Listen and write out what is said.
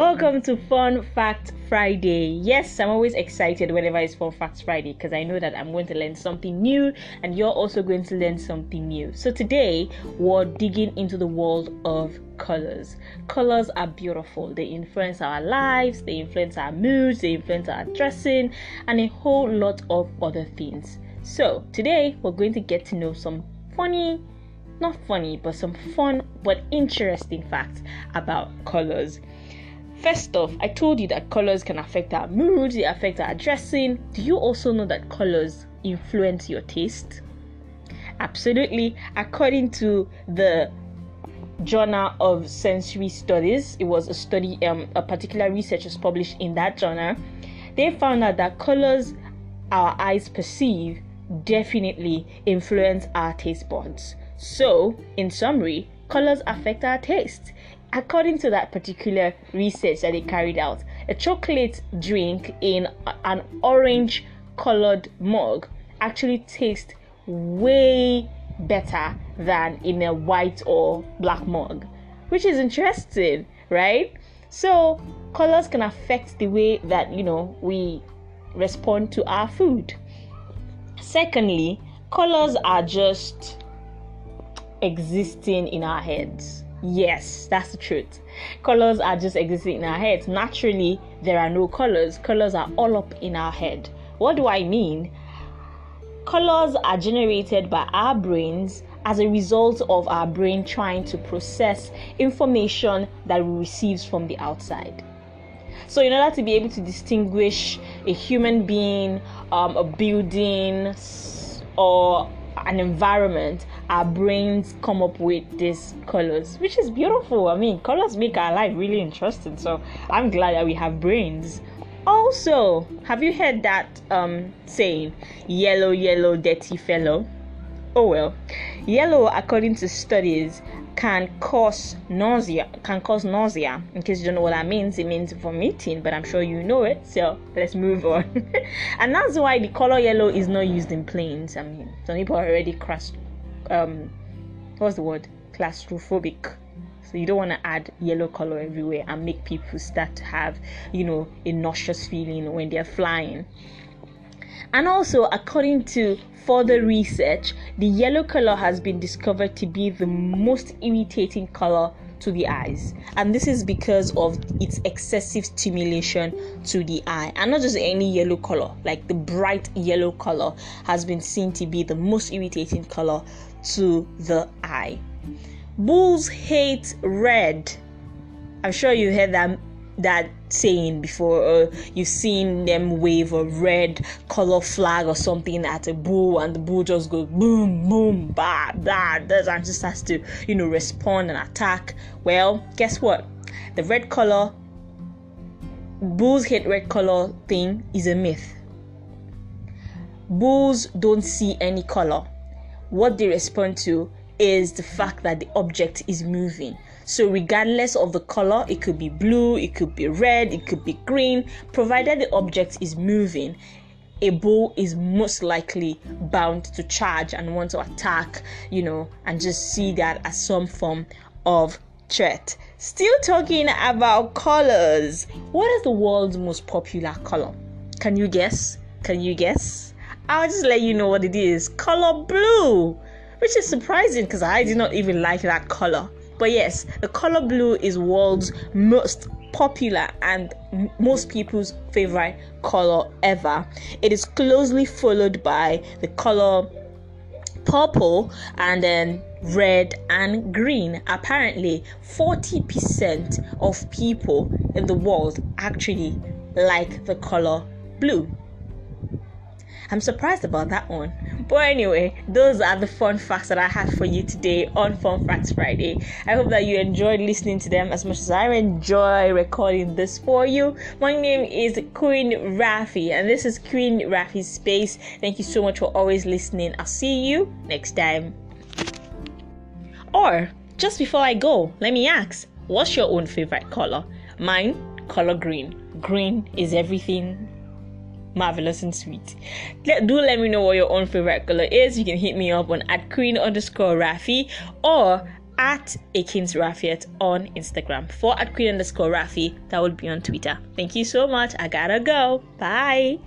Welcome to Fun Fact Friday. Yes, I'm always excited whenever it's Fun Fact Friday because I know that I'm going to learn something new and you're also going to learn something new. So today, we're digging into the world of colors. Colors are beautiful. They influence our lives, they influence our moods, they influence our dressing, and a whole lot of other things. So today, we're going to get to know some fun but interesting facts about colors. First off, I told you that colors can affect our moods, they affect our dressing. Do you also know that colors influence your taste? Absolutely. According to the Journal of Sensory Studies, it was a study, a particular research was published in that journal. They found out that colors our eyes perceive definitely influence our taste buds. So, in summary, colors affect our taste. According to that particular research that they carried out, a chocolate drink in an orange colored mug actually tastes way better than in a white or black mug, which is interesting, right? So colors can affect the way that, you know, we respond to our food. Secondly, colors are just existing in our heads. Yes, that's the truth. Colors are just existing in our heads. Naturally, there are no colors. Colors are all up in our head. What do I mean? Colors are generated by our brains as a result of our brain trying to process information that we receive from the outside. So in order to be able to distinguish a human being, a building, or an environment, our brains come up with these colors, which is beautiful. I mean, colors make our life really interesting, so I'm glad that we have brains. Also, have you heard that saying, yellow, yellow, dirty fellow? Oh well, yellow, according to studies, can cause nausea. In case you don't know what that means, it means vomiting, but I'm sure you know it, so let's move on. And that's why the color yellow is not used in planes. I mean, some people are already claustrophobic, so you don't want to add yellow color everywhere and make people start to have, you know, a nauseous feeling when they're flying. And also, according to further research, the yellow color has been discovered to be the most irritating color to the eyes, and this is because of its excessive stimulation to the eye. And not just any yellow color, like the bright yellow color has been seen to be the most irritating color to the eye. Bulls hate red. I'm sure you heard that saying before, or you've seen them wave a red color flag or something at a bull, and the bull just goes boom boom bah bah, and just has to, you know, respond and attack. Well, guess what? The red color, bulls hate red color thing is a myth. Bulls don't see any color. What they respond to is the fact that the object is moving. So regardless of the color, it could be blue, it could be red, it could be green, provided the object is moving, a bull is most likely bound to charge and want to attack, you know, and just see that as some form of threat. Still talking about colors, what is the world's most popular color? Can you guess? I'll just let you know what it is. Color blue, which is surprising because I did not even like that color. But yes, the color blue is world's most popular and most people's favorite color ever. It is closely followed by the color purple and then red and green. Apparently, 40% of people in the world actually like the color blue. I'm surprised about that one. But anyway, those are the fun facts that I had for you today on Fun Facts Friday. I hope that you enjoyed listening to them as much as I enjoy recording this for you. My name is Queen Raffi, and this is Queen Raffi's Space. Thank you so much for always listening. I'll see you next time. Or, just before I go, let me ask, what's your own favorite color? Mine, color green. Green is everything marvelous and sweet. Do let me know what your own favorite color is. You can hit me up on @Queen_Raffi or at Akins Raffiat on Instagram. For at Queen_Raffi, that would be on Twitter. Thank you so much. I gotta go. Bye.